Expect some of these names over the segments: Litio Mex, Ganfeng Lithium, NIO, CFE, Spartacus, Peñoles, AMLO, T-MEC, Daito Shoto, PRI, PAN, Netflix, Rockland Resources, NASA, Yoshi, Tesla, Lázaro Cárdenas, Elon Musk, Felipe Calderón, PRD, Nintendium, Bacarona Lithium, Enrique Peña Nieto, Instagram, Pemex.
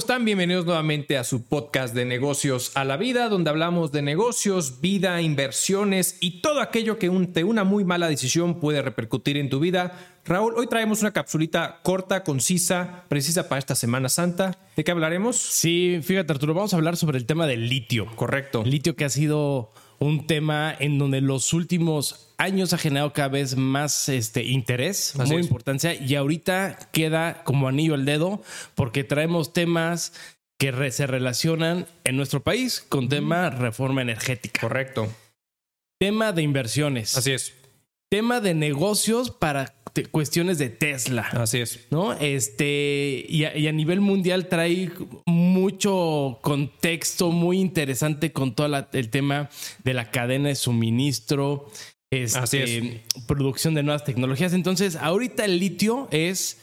están? Bienvenidos nuevamente a su podcast de Negocios a la Vida, donde hablamos de negocios, vida, inversiones y todo aquello que ante una muy mala decisión puede repercutir en tu vida. Raúl, hoy traemos una capsulita corta, concisa, precisa para esta Semana Santa. ¿De qué hablaremos? Sí, fíjate, Arturo, vamos a hablar sobre el tema del litio. Correcto. Litio, que ha sido un tema en donde los últimos años ha generado cada vez más interés, así muy es. Importancia, y ahorita queda como anillo al dedo porque traemos temas que se relacionan en nuestro país con tema reforma energética. Correcto. Tema de inversiones. Así es. Tema de negocios para cuestiones de Tesla. Así es. ¿No? Y a nivel mundial trae mucho contexto muy interesante con todo el tema de la cadena de suministro. Así es. Producción de nuevas tecnologías. Entonces, ahorita el litio es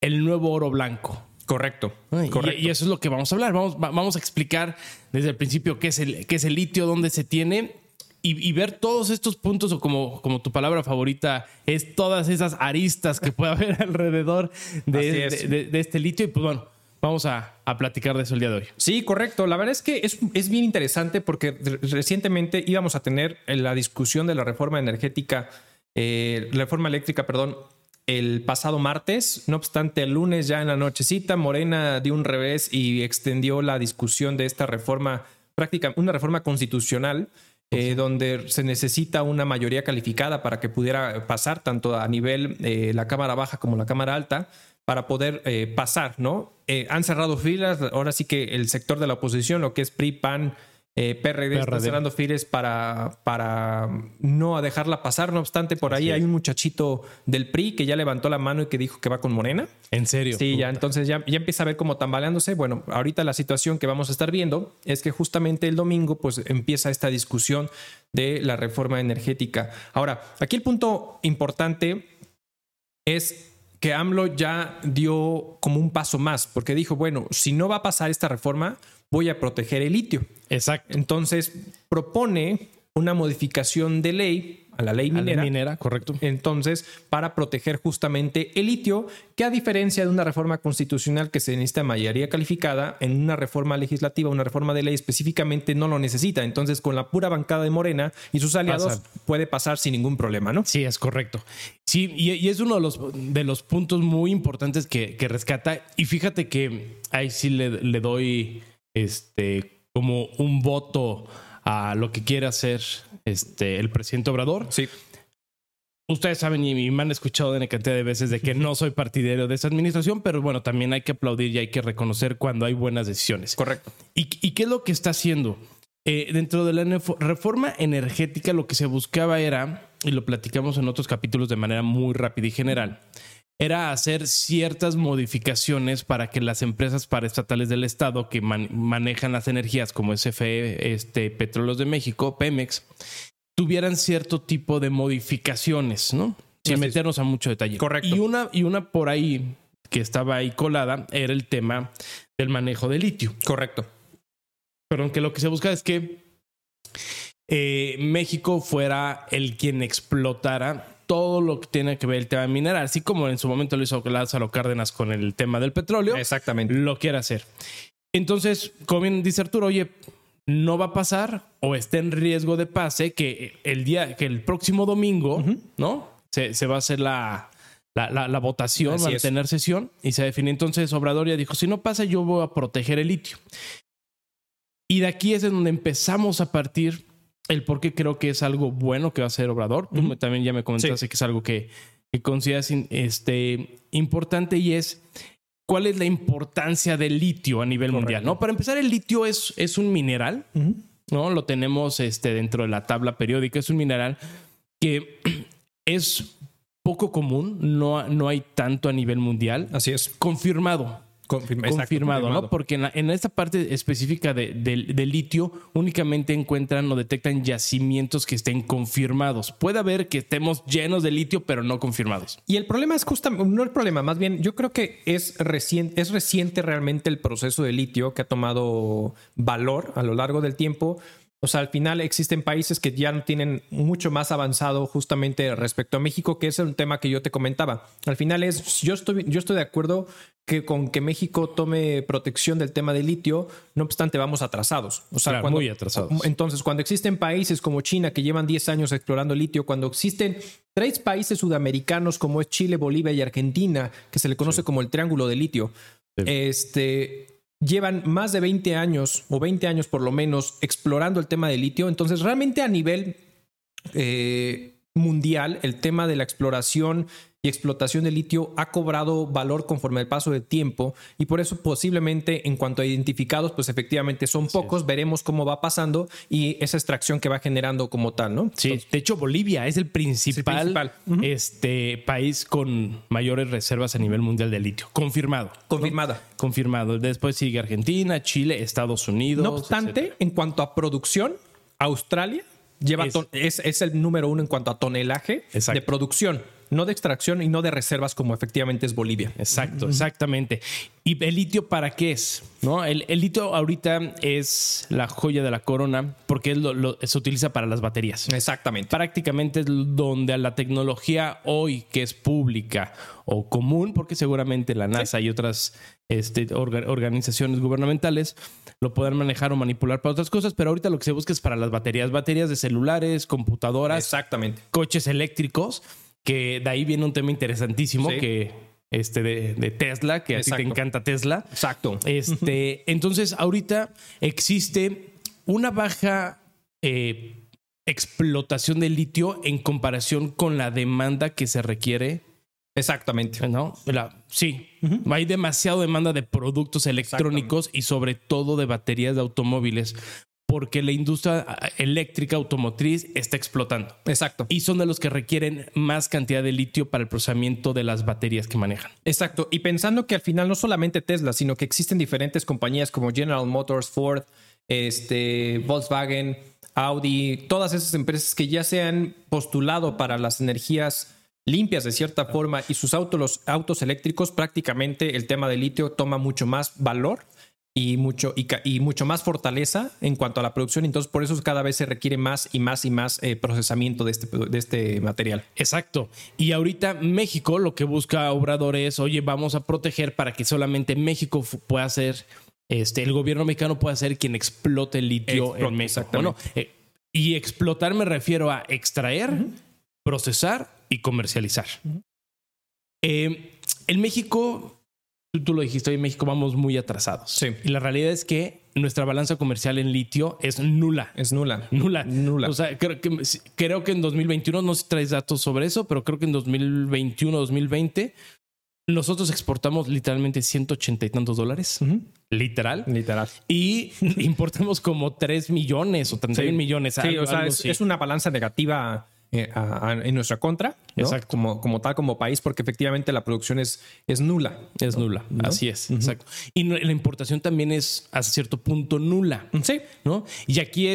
el nuevo oro blanco. Correcto. Correcto. Y eso es lo que vamos a hablar. Vamos a explicar desde el principio qué es el litio, dónde se tiene y ver todos estos puntos, o como tu palabra favorita es todas esas aristas que puede haber alrededor de este litio. Y pues bueno, vamos a platicar de eso el día de hoy. Sí, correcto. La verdad es que es bien interesante porque recientemente íbamos a tener la discusión de la reforma energética, reforma eléctrica, perdón, el pasado martes. No obstante, el lunes ya en la nochecita, Morena dio un revés y extendió la discusión de esta reforma, prácticamente una reforma constitucional, donde se necesita una mayoría calificada para que pudiera pasar tanto a nivel la Cámara Baja como la Cámara Alta, para poder pasar, ¿no? Han cerrado filas, ahora sí que el sector de la oposición, lo que es PRI, PAN, PRD, están cerrando filas para no dejarla pasar. No obstante, por ahí hay un muchachito del PRI que ya levantó la mano y que dijo que va con Morena. ¿En serio? Sí, ya, entonces ya empieza a ver como tambaleándose. Bueno, ahorita la situación que vamos a estar viendo es que justamente el domingo pues empieza esta discusión de la reforma energética. Ahora, aquí el punto importante es que AMLO ya dio como un paso más, porque dijo, bueno, si no va a pasar esta reforma, voy a proteger el litio. Exacto. Entonces propone una modificación de ley a la ley minera. A la minera, correcto. Entonces, para proteger justamente el litio, que a diferencia de una reforma constitucional que se necesita mayoría calificada, en una reforma legislativa, una reforma de ley específicamente no lo necesita. Entonces, con la pura bancada de Morena y sus aliados puede pasar sin ningún problema, ¿no? Sí, es correcto. Sí, y es uno de los puntos muy importantes que rescata. Y fíjate que ahí sí le doy como un voto a lo que quiere hacer el presidente Obrador. Sí. Ustedes saben y me han escuchado de una cantidad de veces de que no soy partidario de esa administración, pero bueno, también hay que aplaudir y hay que reconocer cuando hay buenas decisiones. Correcto. ¿Y qué es lo que está haciendo? Dentro de la reforma energética lo que se buscaba era, y lo platicamos en otros capítulos de manera muy rápida y general, era hacer ciertas modificaciones para que las empresas paraestatales del Estado que manejan las energías, como es CFE, Petróleos de México, Pemex, tuvieran cierto tipo de modificaciones, ¿no? Sin meternos a mucho detalle. Correcto. Y una por ahí que estaba ahí colada era el tema del manejo de litio. Correcto. Perdón, que lo que se busca es que México fuera el quien explotara todo lo que tiene que ver el tema mineral, así como en su momento lo hizo Lázaro Cárdenas con el tema del petróleo. Exactamente. Lo quiere hacer. Entonces, como bien dice Arturo, oye, no va a pasar o está en riesgo de pase que el próximo domingo, ¿no? Se va a hacer la votación, así van a tener sesión y se define. Entonces, Obrador ya dijo, si no pasa, yo voy a proteger el litio. Y de aquí es donde empezamos a partir el por qué creo que es algo bueno que va a hacer Obrador. Tú también ya me comentaste que es algo que consideras importante, y es cuál es la importancia del litio a nivel mundial, ¿no? Para empezar, el litio es un mineral, ¿no? Lo tenemos dentro de la tabla periódica. Es un mineral que es poco común, no hay tanto a nivel mundial. Así es. Confirmado, ¿no? Porque en esta parte específica de litio únicamente encuentran o detectan yacimientos que estén confirmados. Puede haber que estemos llenos de litio, pero no confirmados. Y el problema es justamente, no el problema, más bien yo creo que es reciente realmente el proceso de litio que ha tomado valor a lo largo del tiempo. O sea, al final existen países que ya tienen mucho más avanzado justamente respecto a México, que es un tema que yo te comentaba. Al final es, yo estoy de acuerdo que con que México tome protección del tema de litio, no obstante vamos atrasados. O sea, claro, muy atrasados. Entonces, cuando existen países como China que llevan 10 años explorando litio, cuando existen 3 países sudamericanos como es Chile, Bolivia y Argentina, que se le conoce como el triángulo de litio, llevan más de 20 años o 20 años por lo menos explorando el tema de litio. Entonces realmente a nivel mundial el tema de la exploración y explotación de litio ha cobrado valor conforme al paso del tiempo, y por eso posiblemente en cuanto a identificados pues efectivamente son pocos. Veremos cómo va pasando y esa extracción que va generando como tal, ¿no? Sí. Entonces, de hecho Bolivia es el principal. País con mayores reservas a nivel mundial de litio. Confirmado. Después sigue Argentina, Chile, Estados Unidos. No obstante, en cuanto a producción, Australia lleva es el número 1 en cuanto a tonelaje de producción. No de extracción y no de reservas como efectivamente es Bolivia. Exacto, exactamente. ¿Y el litio para qué es? ¿No? El litio ahorita es la joya de la corona porque se utiliza para las baterías. Exactamente. Prácticamente es donde la tecnología hoy que es pública o común, porque seguramente la NASA y otras organizaciones gubernamentales lo pueden manejar o manipular para otras cosas, pero ahorita lo que se busca es para las baterías. Baterías de celulares, computadoras, coches eléctricos. Que de ahí viene un tema interesantísimo que de Tesla, que a ti te encanta Tesla. Entonces, ahorita existe una baja explotación de litio en comparación con la demanda que se requiere. Exactamente. ¿No? Hay demasiada demanda de productos electrónicos y sobre todo de baterías de automóviles. Porque la industria eléctrica automotriz está explotando. Exacto. Y son de los que requieren más cantidad de litio para el procesamiento de las baterías que manejan. Exacto. Y pensando que al final no solamente Tesla, sino que existen diferentes compañías como General Motors, Ford, Volkswagen, Audi, todas esas empresas que ya se han postulado para las energías limpias de cierta forma y sus autos, los autos eléctricos, prácticamente el tema de litio toma mucho más valor. Y mucho más fortaleza en cuanto a la producción. Entonces, por eso cada vez se requiere más y más y más procesamiento de este material. Exacto. Y ahorita México lo que busca Obrador es, oye, vamos a proteger para que solamente México pueda ser, el gobierno mexicano pueda ser quien explote el litio en México. Bueno, y explotar me refiero a extraer, procesar y comercializar. En México... Tú lo dijiste, hoy en México vamos muy atrasados. Sí. Y la realidad es que nuestra balanza comercial en litio es nula. O sea, creo que en 2021, no sé si traes datos sobre eso, pero creo que en 2021, 2020, nosotros exportamos literalmente 180 y tantos dólares. Literal. Y importamos como 3 millones o 31 millones. Es una balanza negativa en nuestra contra, ¿no? Exacto. Como tal, como país, porque efectivamente la producción es nula. Es nula, ¿no? Así es, exacto. Y la importación también es hasta cierto punto nula. Sí. ¿No? Y aquí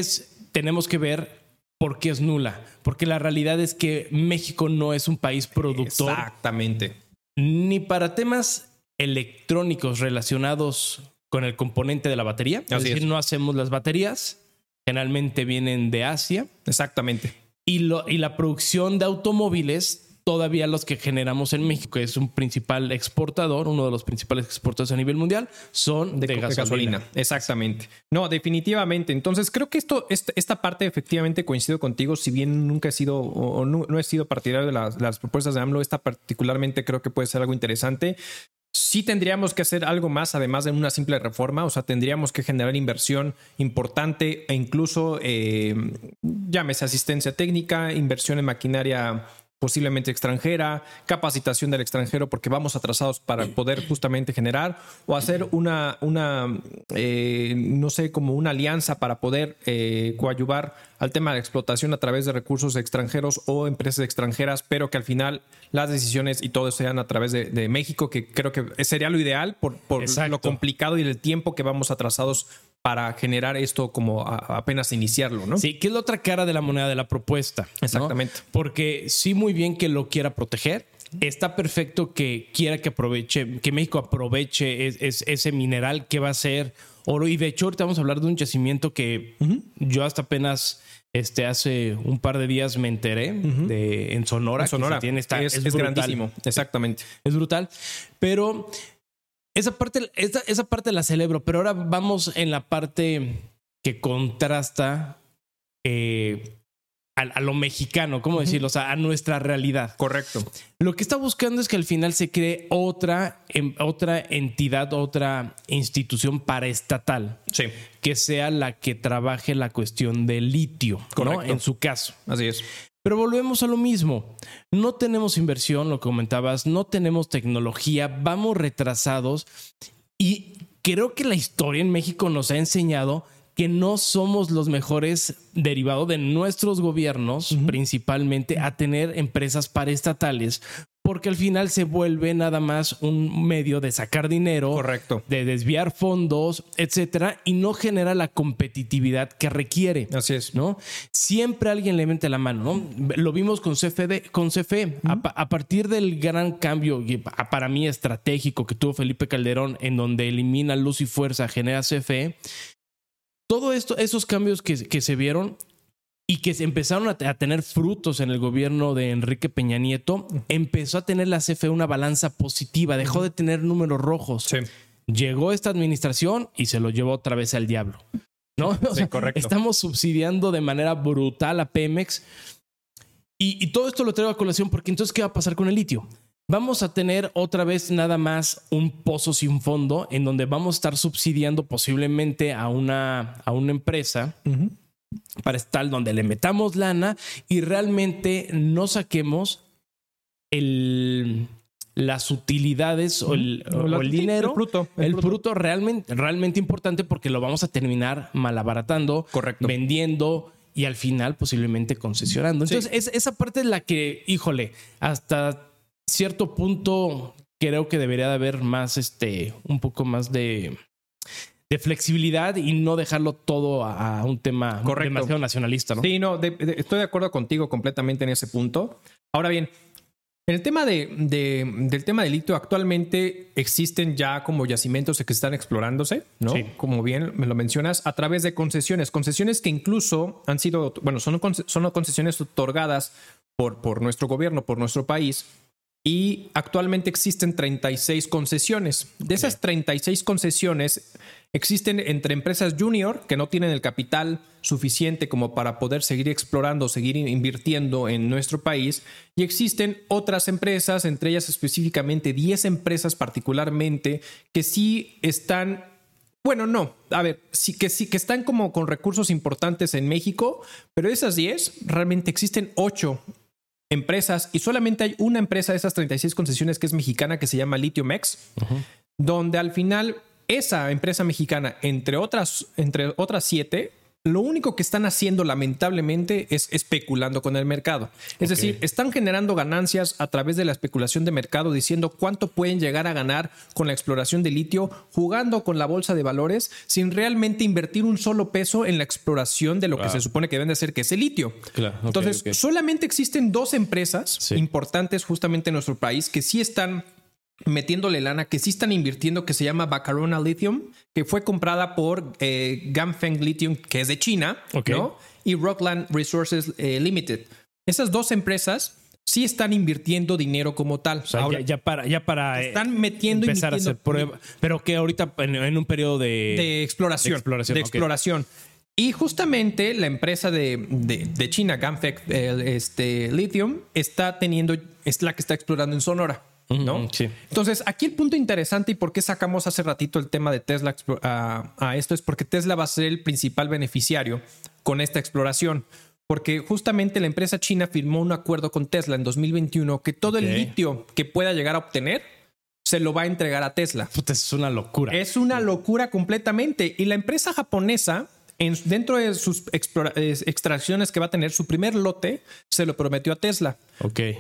tenemos que ver por qué es nula. Porque la realidad es que México no es un país productor. Exactamente. Ni para temas electrónicos relacionados con el componente de la batería. Es decir, no hacemos las baterías. Generalmente vienen de Asia. Exactamente. Y la producción de automóviles, todavía los que generamos en México, que es un principal exportador, uno de los principales exportadores a nivel mundial, son de gasolina. Exactamente. No, definitivamente. Entonces, creo que esta parte efectivamente coincido contigo, si bien nunca he sido o no he sido partidario de las propuestas de AMLO, esta particularmente creo que puede ser algo interesante. Sí tendríamos que hacer algo más, además de una simple reforma. O sea, tendríamos que generar inversión importante e incluso, llámese asistencia técnica, inversión en maquinaria posiblemente extranjera, capacitación del extranjero, porque vamos atrasados para poder justamente generar o hacer una alianza para poder coadyuvar al tema de la explotación a través de recursos extranjeros o empresas extranjeras, pero que al final las decisiones y todo sean a través de México, que creo que sería lo ideal por lo complicado y el tiempo que vamos atrasados para generar esto como apenas iniciarlo, ¿no? Sí, que es la otra cara de la moneda de la propuesta. Exactamente. ¿No? Porque sí, muy bien que lo quiera proteger. Está perfecto que quiera que México aproveche ese mineral que va a ser oro. Y de hecho ahorita vamos a hablar de un yacimiento que yo hasta apenas hace un par de días me enteré de en Sonora. En Sonora. Que se tiene, es grandísimo. Exactamente. Es brutal. Pero esa parte la celebro. Pero ahora vamos en la parte que contrasta a lo mexicano, ¿cómo decirlo? O sea, a nuestra realidad. Correcto. Lo que está buscando es que al final se cree otra entidad, otra institución paraestatal. Sí. Que sea la que trabaje la cuestión del litio, correcto, ¿no? En su caso. Así es. Pero volvemos a lo mismo. No tenemos inversión, lo comentabas, no tenemos tecnología, vamos retrasados. Y creo que la historia en México nos ha enseñado que no somos los mejores, derivado de nuestros gobiernos, principalmente, a tener empresas paraestatales, porque al final se vuelve nada más un medio de sacar dinero, correcto, de desviar fondos, etcétera, y no genera la competitividad que requiere. Así es, ¿no? Siempre alguien le mete la mano, ¿no? Lo vimos con CFE. A partir del gran cambio, para mí estratégico, que tuvo Felipe Calderón, en donde elimina Luz y Fuerza, genera CFE. Todo esto, esos cambios que se vieron y que se empezaron a tener frutos en el gobierno de Enrique Peña Nieto, empezó a tener la CFE una balanza positiva, dejó de tener números rojos. Sí. Llegó esta administración y se lo llevó otra vez al diablo, ¿no? Sí, o sea, correcto. Estamos subsidiando de manera brutal a Pemex. Y todo esto lo traigo a colación porque entonces, ¿qué va a pasar con el litio? Vamos a tener otra vez nada más un pozo sin fondo en donde vamos a estar subsidiando posiblemente a una empresa paraestatal donde le metamos lana y realmente no saquemos las utilidades o el dinero, el fruto realmente importante, porque lo vamos a terminar malabaratando, correcto, vendiendo y al final posiblemente concesionando. Entonces, esa parte es la que, híjole, hasta cierto punto creo que debería de haber más un poco más de flexibilidad y no dejarlo todo a un tema, correcto, demasiado nacionalista, ¿no? Sí, no, estoy de acuerdo contigo completamente en ese punto. Ahora bien, en el tema del tema del litio, actualmente existen ya como yacimientos que están explorándose, ¿no? Sí. Como bien me lo mencionas, a través de concesiones que incluso han sido, bueno, son concesiones otorgadas por nuestro gobierno, por nuestro país. Y actualmente existen 36 concesiones. De esas 36 concesiones existen entre empresas junior que no tienen el capital suficiente como para poder seguir explorando, seguir invirtiendo en nuestro país. Y existen otras empresas, entre ellas específicamente 10 empresas particularmente, que sí están... Bueno, no. A ver, sí que están como con recursos importantes en México, pero esas 10 realmente existen 8 empresas y solamente hay una empresa de esas 36 concesiones que es mexicana, que se llama Litio Mex, donde al final esa empresa mexicana, entre otras 7, lo único que están haciendo lamentablemente es especulando con el mercado. Es decir, están generando ganancias a través de la especulación de mercado, diciendo cuánto pueden llegar a ganar con la exploración de litio, jugando con la bolsa de valores sin realmente invertir un solo peso en la exploración de lo que se supone que deben de hacer, que es el litio. Claro. Entonces, solamente existen 2 empresas importantes justamente en nuestro país que sí están metiéndole lana, que sí están invirtiendo, que se llama Bacarona Lithium, que fue comprada por Ganfeng Lithium, que es de China, ¿no? Y Rockland Resources Limited. Esas 2 empresas sí están invirtiendo dinero como tal. O sea, ahora, ya para están metiendo, empezar a hacer pruebas, pero que ahorita en un periodo de exploración. Y justamente la empresa de China, Ganfeng Lithium, es la que está explorando en Sonora, ¿no? Sí. Entonces, aquí el punto interesante y por qué sacamos hace ratito el tema de Tesla a esto es porque Tesla va a ser el principal beneficiario con esta exploración, porque justamente la empresa china firmó un acuerdo con Tesla en 2021 que todo el litio que pueda llegar a obtener se lo va a entregar a Tesla. Puta, es una locura. Es una locura completamente. Y la empresa japonesa, dentro de sus extracciones que va a tener, su primer lote se lo prometió a Tesla.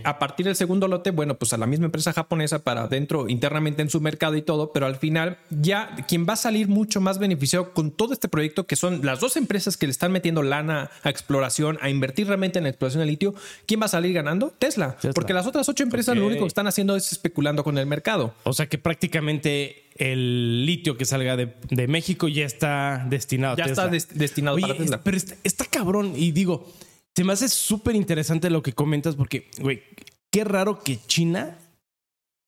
A partir del segundo lote, bueno, pues a la misma empresa japonesa para dentro, internamente en su mercado y todo, pero al final ya quien va a salir mucho más beneficiado con todo este proyecto, que son las 2 empresas que le están metiendo lana a exploración, a invertir realmente en la exploración de litio, ¿quién va a salir ganando? Tesla. Porque las otras 8 empresas lo único que están haciendo es especulando con el mercado. O sea que prácticamente el litio que salga de México ya está destinado a Tesla. Ya está destinado. Oye, para Tesla. Pero está cabrón. Y digo, se me hace súper interesante lo que comentas porque, güey, qué raro que China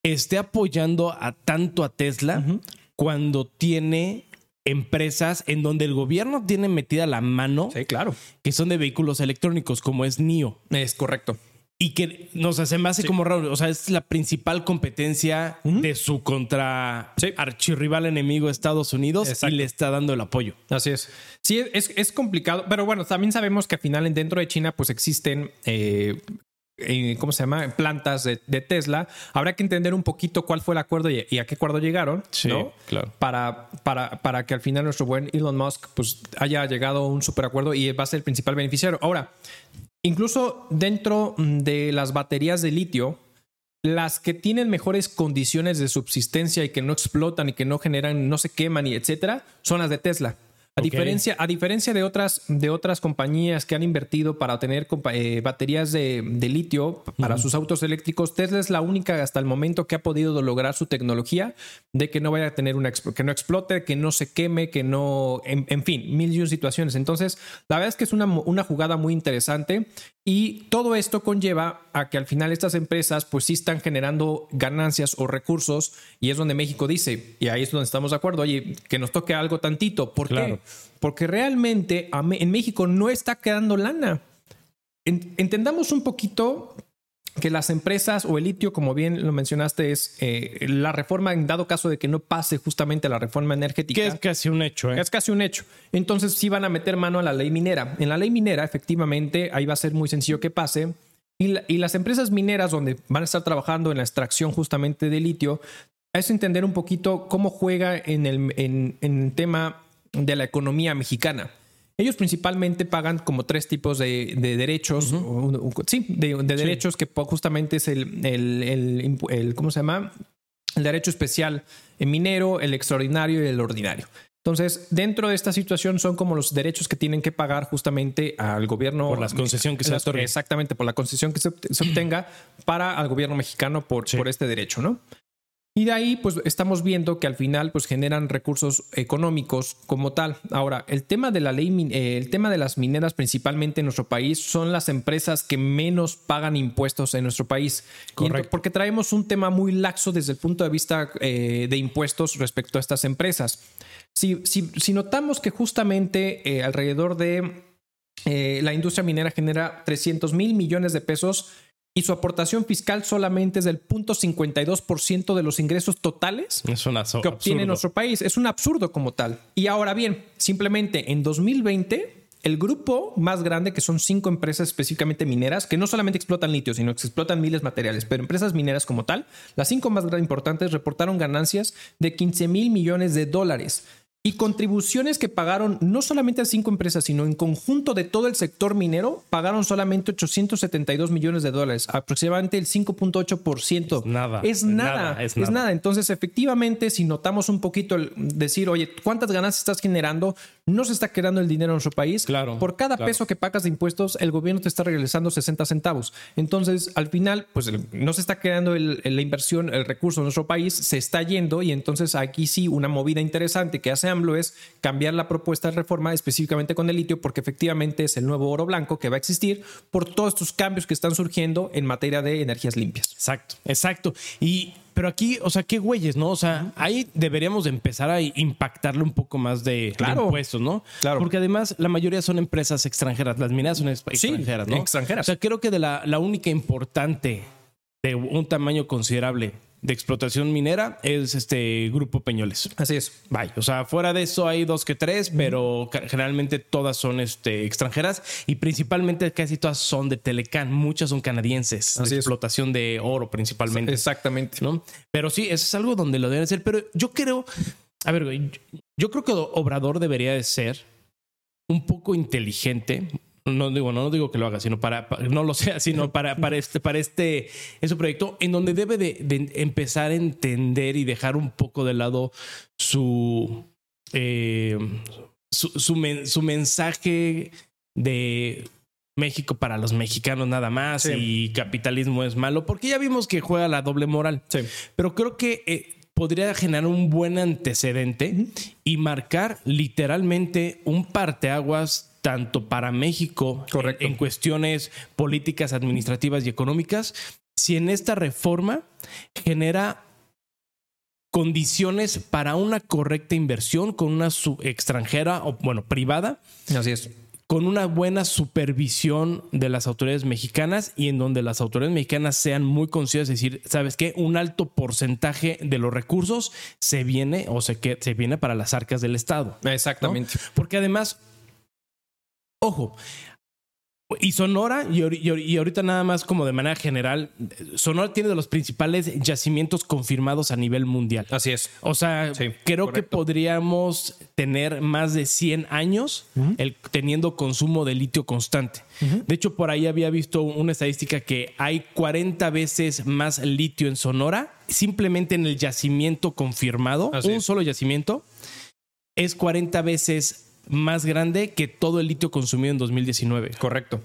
esté apoyando a tanto a Tesla uh-huh. cuando tiene empresas en donde el gobierno tiene metida la mano. Sí, claro. Que son de vehículos electrónicos, como es NIO. Es correcto. Y que, no, o sea, se me hace sí. como raro. O sea, es la principal competencia uh-huh. de su contra sí. archirrival enemigo Estados Unidos. Exacto. Y le está dando el apoyo. Así es. Sí, es complicado. Pero bueno, también sabemos que al final dentro de China pues existen... ¿cómo se llama? Plantas de Tesla. Habrá que entender un poquito cuál fue el acuerdo y a qué acuerdo llegaron, sí, ¿no? Claro. Para que al final nuestro buen Elon Musk pues, haya llegado a un superacuerdo y va a ser el principal beneficiario. Ahora, incluso dentro de las baterías de litio, las que tienen mejores condiciones de subsistencia y que no explotan y que no generan, no se queman y etcétera, son las de Tesla. A diferencia de otras compañías que han invertido para tener baterías de litio para uh-huh. sus autos eléctricos, Tesla es la única hasta el momento que ha podido lograr su tecnología de que no vaya a tener que no explote, que no se queme, que no... En fin, mil y una situaciones. Entonces, la verdad es que es una jugada muy interesante y todo esto conlleva a que al final estas empresas pues sí están generando ganancias o recursos y es donde México dice, y ahí es donde estamos de acuerdo, oye, que nos toque algo tantito. ¿Por claro. qué? Porque realmente en México no está quedando lana. Entendamos un poquito que las empresas o el litio, como bien lo mencionaste, es la reforma en dado caso de que no pase justamente la reforma energética. Que es casi un hecho. Es casi un hecho. Entonces sí van a meter mano a la ley minera. En la ley minera, efectivamente, ahí va a ser muy sencillo que pase. Y las empresas mineras donde van a estar trabajando en la extracción justamente de litio, es entender un poquito cómo juega en el tema... de la economía mexicana. Ellos principalmente pagan como 3 tipos de derechos. Uh-huh. Sí, de sí. derechos que justamente es el ¿cómo se llama? El derecho especial, el minero, el extraordinario y el ordinario. Entonces, dentro de esta situación son como los derechos que tienen que pagar justamente al gobierno. Por la concesión que se otorga. Exactamente, por la concesión que se obtenga para al gobierno mexicano por este derecho, ¿no? Y de ahí pues estamos viendo que al final pues generan recursos económicos como tal. Ahora, el tema de la ley, el tema de las mineras principalmente en nuestro país son las empresas que menos pagan impuestos en nuestro país. Correcto. Porque traemos un tema muy laxo desde el punto de vista de impuestos respecto a estas empresas. Si notamos que justamente alrededor de la industria minera genera 300 mil millones de pesos y su aportación fiscal solamente es del 0.52% de los ingresos totales que obtiene nuestro país. Es un absurdo como tal. Y ahora bien, simplemente en 2020, el grupo más grande, que son 5 empresas específicamente mineras, que no solamente explotan litio, sino que explotan miles de materiales, pero empresas mineras como tal, las 5 más importantes reportaron ganancias de $15 mil millones y contribuciones que pagaron no solamente a 5 empresas, sino en conjunto de todo el sector minero, pagaron solamente $872 millones, aproximadamente el 5.8%. Es nada. Entonces, efectivamente, si notamos un poquito el decir, oye, ¿cuántas ganancias estás generando? No se está quedando el dinero en nuestro país. Claro. Por cada peso que pagas de impuestos, el gobierno te está regresando 60 centavos. Entonces, al final, pues no se está quedando la inversión, el recurso en nuestro país, se está yendo y entonces aquí sí una movida interesante que hace es cambiar la propuesta de reforma específicamente con el litio, porque efectivamente es el nuevo oro blanco que va a existir por todos estos cambios que están surgiendo en materia de energías limpias. Exacto. Y pero aquí, o sea, qué güeyes, ¿no? O sea, ahí deberíamos empezar a impactarle un poco más de impuestos, ¿no? Claro. Porque además la mayoría son empresas extranjeras, las mineras son extranjeras, sí, ¿no? Extranjeras. O sea, creo que de la única importante de un tamaño considerable de explotación minera es este grupo Peñoles. Así es. Vaya, o sea, fuera de eso hay 2 que 3, pero generalmente todas son extranjeras y principalmente casi todas son de Telecán. Muchas son canadienses. Así de explotación es. De oro principalmente. Exactamente, ¿no? Pero sí, eso es algo donde lo deben hacer. Pero yo creo, a ver, yo creo que Obrador debería de ser un poco inteligente. No digo que lo haga, sino para ese proyecto en donde debe de empezar a entender y dejar un poco de lado su mensaje de México para los mexicanos nada más y capitalismo es malo, porque ya vimos que juega la doble moral. Sí. Pero creo que podría generar un buen antecedente y marcar literalmente un parteaguas tanto para México en cuestiones políticas, administrativas y económicas, si en esta reforma genera condiciones para una correcta inversión con una extranjera o, bueno, privada. Así es. Con una buena supervisión de las autoridades mexicanas y en donde las autoridades mexicanas sean muy conscientes, es decir, ¿sabes qué? Un alto porcentaje de los recursos se viene o se viene para las arcas del Estado. Exactamente. ¿No? Porque además, ojo, y Sonora, y ahorita nada más como de manera general, Sonora tiene de los principales yacimientos confirmados a nivel mundial. Así es. O sea, sí, creo correcto. Que podríamos tener más de 100 años teniendo consumo de litio constante. Uh-huh. De hecho, por ahí había visto una estadística que hay 40 veces más litio en Sonora, simplemente en el yacimiento confirmado, solo yacimiento, es 40 veces más grande que todo el litio consumido en 2019. Correcto.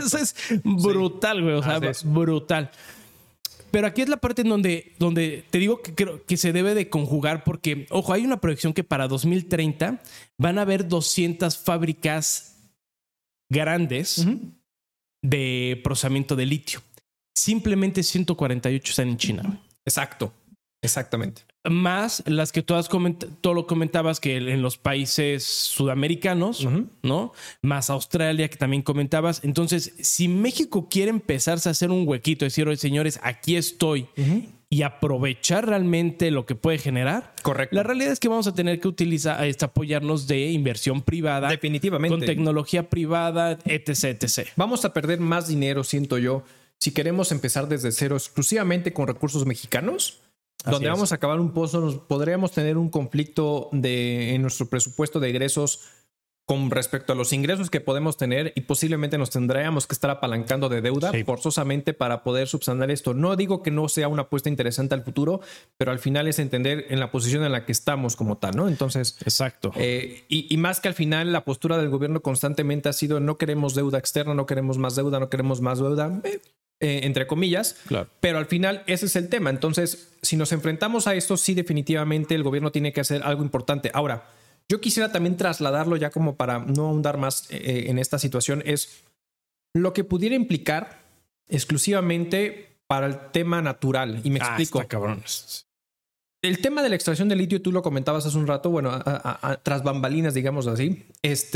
Eso es brutal, güey. O sea, brutal. Pero aquí es la parte en donde te digo que creo que se debe de conjugar porque, ojo, hay una proyección que para 2030 van a haber 200 fábricas grandes de procesamiento de litio. Simplemente 148 están en China. Güey. Exacto. Exactamente. Más las que todo lo comentabas que en los países sudamericanos, ¿no? Más Australia que también comentabas. Entonces, si México quiere empezarse a hacer un huequito, decir, oye, señores, aquí estoy y aprovechar realmente lo que puede generar. Correcto. La realidad es que vamos a tener que utilizar, apoyarnos de inversión privada. Definitivamente. Con tecnología privada, etc., etc. Vamos a perder más dinero, siento yo, si queremos empezar desde cero exclusivamente con recursos mexicanos. Donde vamos a acabar un pozo, nos podríamos tener un conflicto en nuestro presupuesto de egresos con respecto a los ingresos que podemos tener y posiblemente nos tendríamos que estar apalancando de deuda forzosamente para poder subsanar esto. No digo que no sea una apuesta interesante al futuro, pero al final es entender en la posición en la que estamos como tal, ¿no? Entonces, exacto. Y más que al final la postura del gobierno constantemente ha sido no queremos deuda externa, no queremos más deuda, no queremos más deuda. Entre comillas, claro. Pero al final ese es el tema. Entonces, si nos enfrentamos a esto, sí, definitivamente el gobierno tiene que hacer algo importante. Ahora, yo quisiera también trasladarlo ya como para no ahondar más en esta situación, es lo que pudiera implicar exclusivamente para el tema natural. Y me explico. Está cabrón. El tema de la extracción de litio, tú lo comentabas hace un rato, bueno, tras bambalinas, digamos así, es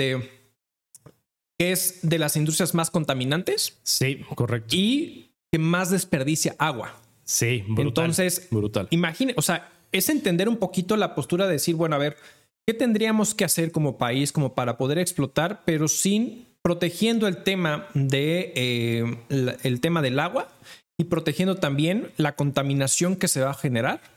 de las industrias más contaminantes. Sí, correcto. Y que más desperdicia agua. Sí, brutal. Entonces, brutal. Imagine, o sea, es entender un poquito la postura de decir, bueno, a ver, ¿qué tendríamos que hacer como país como para poder explotar, pero sin protegiendo el tema de el tema del agua y protegiendo también la contaminación que se va a generar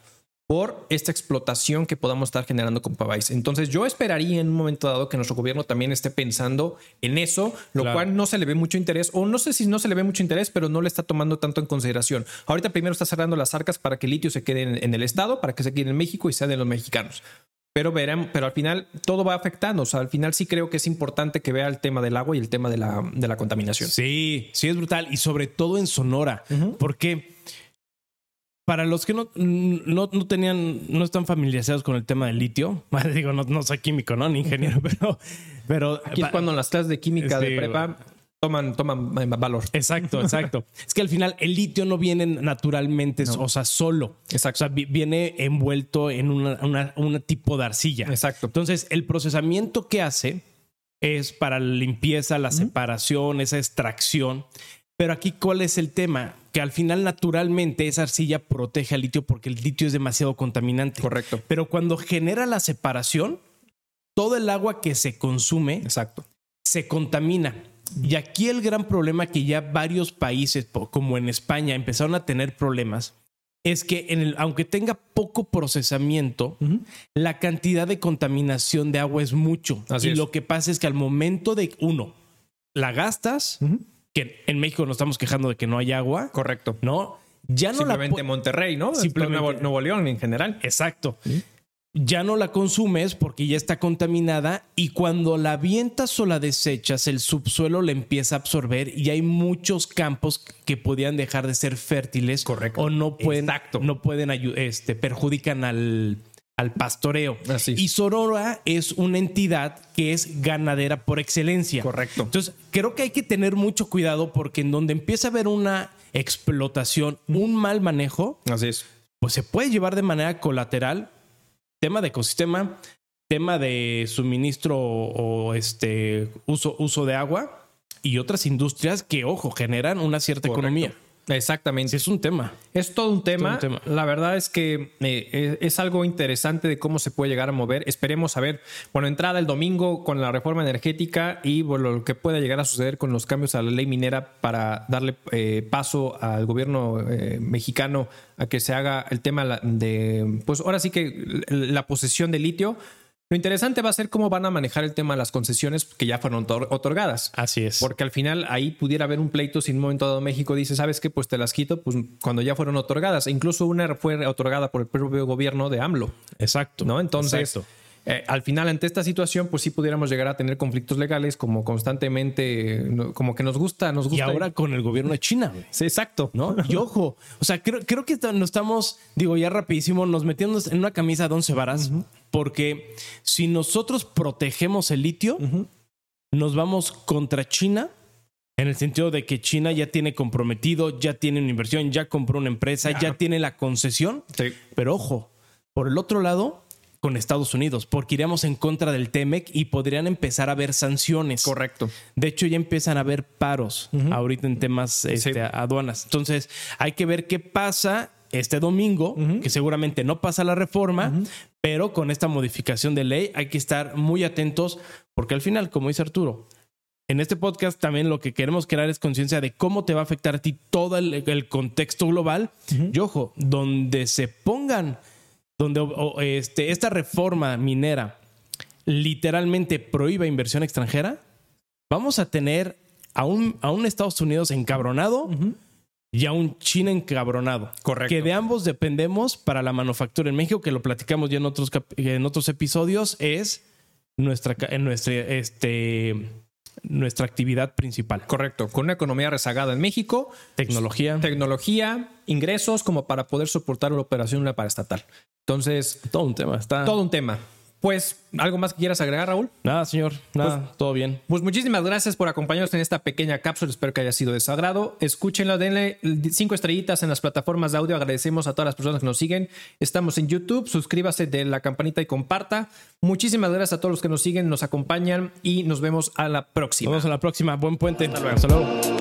por esta explotación que podamos estar generando con Pavais? Entonces yo esperaría en un momento dado que nuestro gobierno también esté pensando en eso, lo cual no se le ve mucho interés, o no sé si no se le ve mucho interés, pero no le está tomando tanto en consideración. Ahorita primero está cerrando las arcas para que el litio se quede en el Estado, para que se quede en México y sea de los mexicanos. Pero verán, pero al final todo va afectando. O sea, al final sí creo que es importante que vea el tema del agua y el tema de la contaminación. Sí, sí es brutal. Y sobre todo en Sonora, porque para los que no están familiarizados con el tema del litio, digo, no soy químico, ¿no? Ni ingeniero, pero aquí es cuando en las clases de química de prepa toman valor. Exacto. Es que al final el litio no viene naturalmente, o sea, solo. Exacto. O sea, viene envuelto en un tipo de arcilla. Exacto. Entonces, el procesamiento que hace es para la limpieza, la separación, esa extracción. Pero aquí, ¿cuál es el tema? Que al final, naturalmente, esa arcilla protege al litio porque el litio es demasiado contaminante. Correcto. Pero cuando genera la separación, todo el agua que se consume se contamina. Y aquí el gran problema que ya varios países, como en España, empezaron a tener problemas, es que aunque tenga poco procesamiento, la cantidad de contaminación de agua es mucho. Así es. Lo que pasa es que al momento de la gastas... que en México nos estamos quejando de que no hay agua. Correcto. ¿No? Ya no simplemente Monterrey, ¿no? Simplemente Nuevo León en general. Exacto. ¿Sí? ya no la consumes porque ya está contaminada, y cuando la avientas o la desechas, el subsuelo la empieza a absorber y hay muchos campos que podían dejar de ser fértiles. Correcto. O no pueden, exacto, no pueden perjudican al pastoreo. Así es. Y Sorora es una entidad que es ganadera por excelencia. Correcto. Entonces, creo que hay que tener mucho cuidado porque en donde empieza a haber una explotación, un mal manejo, así es, pues se puede llevar de manera colateral tema de ecosistema, tema de suministro o uso de agua y otras industrias que, ojo, generan una cierta, correcto, economía. Exactamente. Sí, es un tema. Es todo un tema. Es todo un tema. La verdad es que es algo interesante de cómo se puede llegar a mover. Esperemos a ver, bueno, entrada el domingo con la reforma energética y bueno, lo que pueda llegar a suceder con los cambios a la ley minera para darle paso al gobierno mexicano a que se haga el tema de, pues ahora sí que la posesión de litio. Lo interesante va a ser cómo van a manejar el tema de las concesiones que ya fueron otorgadas. Así es. Porque al final ahí pudiera haber un pleito si en un momento dado México dice, ¿sabes qué? Pues te las quito, pues cuando ya fueron otorgadas. Incluso una fue otorgada por el propio gobierno de AMLO. Exacto. ¿No? Entonces, exacto. Al final, ante esta situación, pues sí pudiéramos llegar a tener conflictos legales como constantemente, como que nos gusta. Y ahora con el gobierno de China. Sí, exacto, ¿no? Y ojo, o sea, creo que nos estamos, ya rapidísimo, nos metiéndonos en una camisa de 11 varas, uh-huh, porque si nosotros protegemos el litio, uh-huh, nos vamos contra China. En el sentido de que China ya tiene comprometido, ya tiene una inversión, ya compró una empresa, ya tiene la concesión. Sí. Pero ojo, por el otro lado, con Estados Unidos, porque iríamos en contra del T-MEC y podrían empezar a haber sanciones. Correcto. De hecho, ya empiezan a haber paros, uh-huh, ahorita en temas sí, aduanas. Entonces, hay que ver qué pasa este domingo, uh-huh, que seguramente no pasa la reforma, uh-huh, pero con esta modificación de ley hay que estar muy atentos porque al final, como dice Arturo, en este podcast también lo que queremos crear es conciencia de cómo te va a afectar a ti todo el contexto global. Uh-huh. Y ojo, donde se pongan, donde esta reforma minera literalmente prohíba inversión extranjera, vamos a tener a un Estados Unidos encabronado, uh-huh, y a un China encabronado. Correcto. Que de ambos dependemos para la manufactura en México, que lo platicamos ya en otros episodios, es nuestra actividad principal. Correcto. Con una economía rezagada en México. Tecnología, ingresos como para poder soportar la operación de una paraestatal. Entonces, todo un tema. Pues, ¿algo más que quieras agregar, Raúl? Nada, señor. Nada, pues, todo bien. Pues muchísimas gracias por acompañarnos en esta pequeña cápsula. Espero que haya sido de su agrado. Escúchenlo, denle 5 estrellitas en las plataformas de audio. Agradecemos a todas las personas que nos siguen. Estamos en YouTube. Suscríbase, de la campanita y comparta. Muchísimas gracias a todos los que nos siguen, nos acompañan y nos vemos a la próxima. Buen puente. Hasta luego.